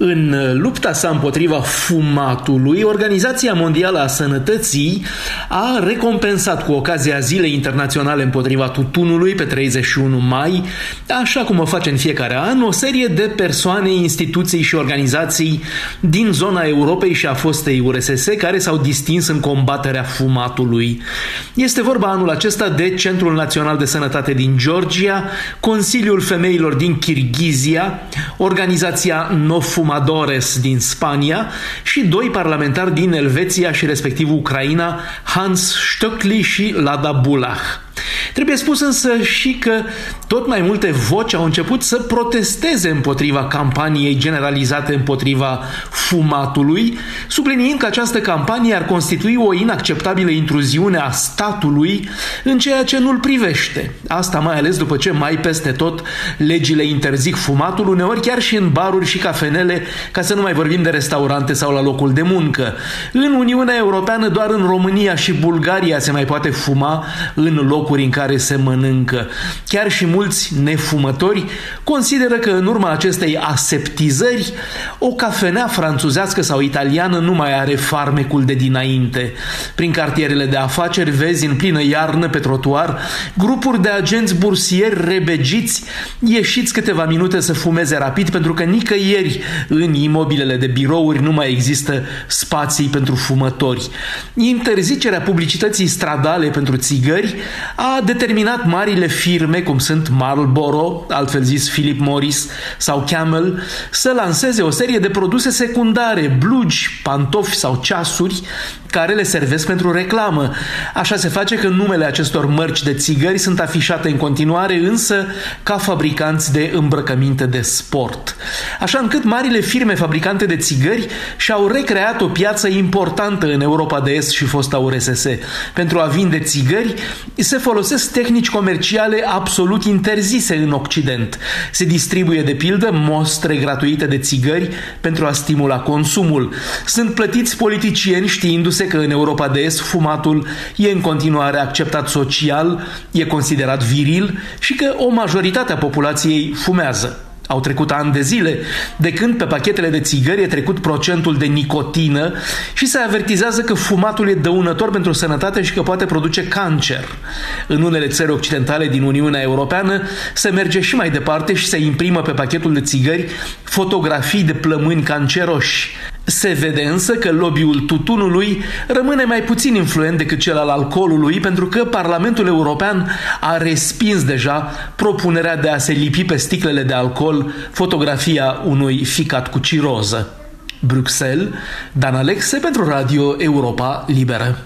În lupta sa împotriva fumatului, Organizația Mondială a Sănătății a recompensat cu ocazia Zilei Internaționale împotriva tutunului pe 31 mai, așa cum o face în fiecare an, o serie de persoane, instituții și organizații din zona Europei și a fostei URSS care s-au distins în combaterea fumatului. Este vorba anul acesta de Centrul Național de Sănătate din Georgia, Consiliul Femeilor din Kirghizia, Organizația No Fumatului din Spania și doi parlamentari din Elveția și respectiv Ucraina, Hans Stöckli și Lada Bullach. Trebuie spus însă și că tot mai multe voci au început să protesteze împotriva campaniei generalizate împotriva fumatului, subliniind că această campanie ar constitui o inacceptabilă intruziune a statului în ceea ce nu-l privește. Asta mai ales după ce mai peste tot legile interzic fumatul, uneori chiar și în baruri și cafenele, ca să nu mai vorbim de restaurante sau la locul de muncă. În Uniunea Europeană, doar în România și Bulgaria se mai poate fuma în locuri în care se mănâncă. Chiar și mulți nefumători consideră că în urma acestei aseptizări, o cafenea franțuzească sau italiană nu mai are farmecul de dinainte. Prin cartierele de afaceri vezi în plină iarnă pe trotuar grupuri de agenți bursieri rebegiți ieșiți câteva minute să fumeze rapid, pentru că nicăieri în imobilele de birouri nu mai există spații pentru fumători. Interzicerea publicității stradale pentru țigări a determinat marile firme, cum sunt Marlboro, altfel zis Philip Morris sau Camel, să lanseze o serie de produse secundare, blugi, pantofi sau ceasuri, care le servesc pentru reclamă. Așa se face că numele acestor mărci de țigări sunt afișate în continuare, însă ca fabricanți de îmbrăcăminte de sport. Așa încât marile firme fabricante de țigări și-au recreat o piață importantă în Europa de Est și fosta URSS. Pentru a vinde țigări, se folosesc tehnici comerciale absolut interzise în Occident. Se distribuie, de pildă, mostre gratuite de țigări pentru a stimula consumul. Sunt plătiți politicieni știindu-se că în Europa de Est fumatul e în continuare acceptat social, e considerat viril și că o majoritate a populației fumează. Au trecut ani de zile de când pe pachetele de țigări e trecut procentul de nicotină și se avertizează că fumatul e dăunător pentru sănătate și că poate produce cancer. În unele țări occidentale din Uniunea Europeană se merge și mai departe și se imprimă pe pachetul de țigări fotografii de plămâni canceroși. Se vede însă că lobby-ul tutunului rămâne mai puțin influent decât cel al alcoolului, pentru că Parlamentul European a respins deja propunerea de a se lipi pe sticlele de alcool fotografia unui ficat cu ciroză. Bruxelles, Dan Alexe pentru Radio Europa Liberă.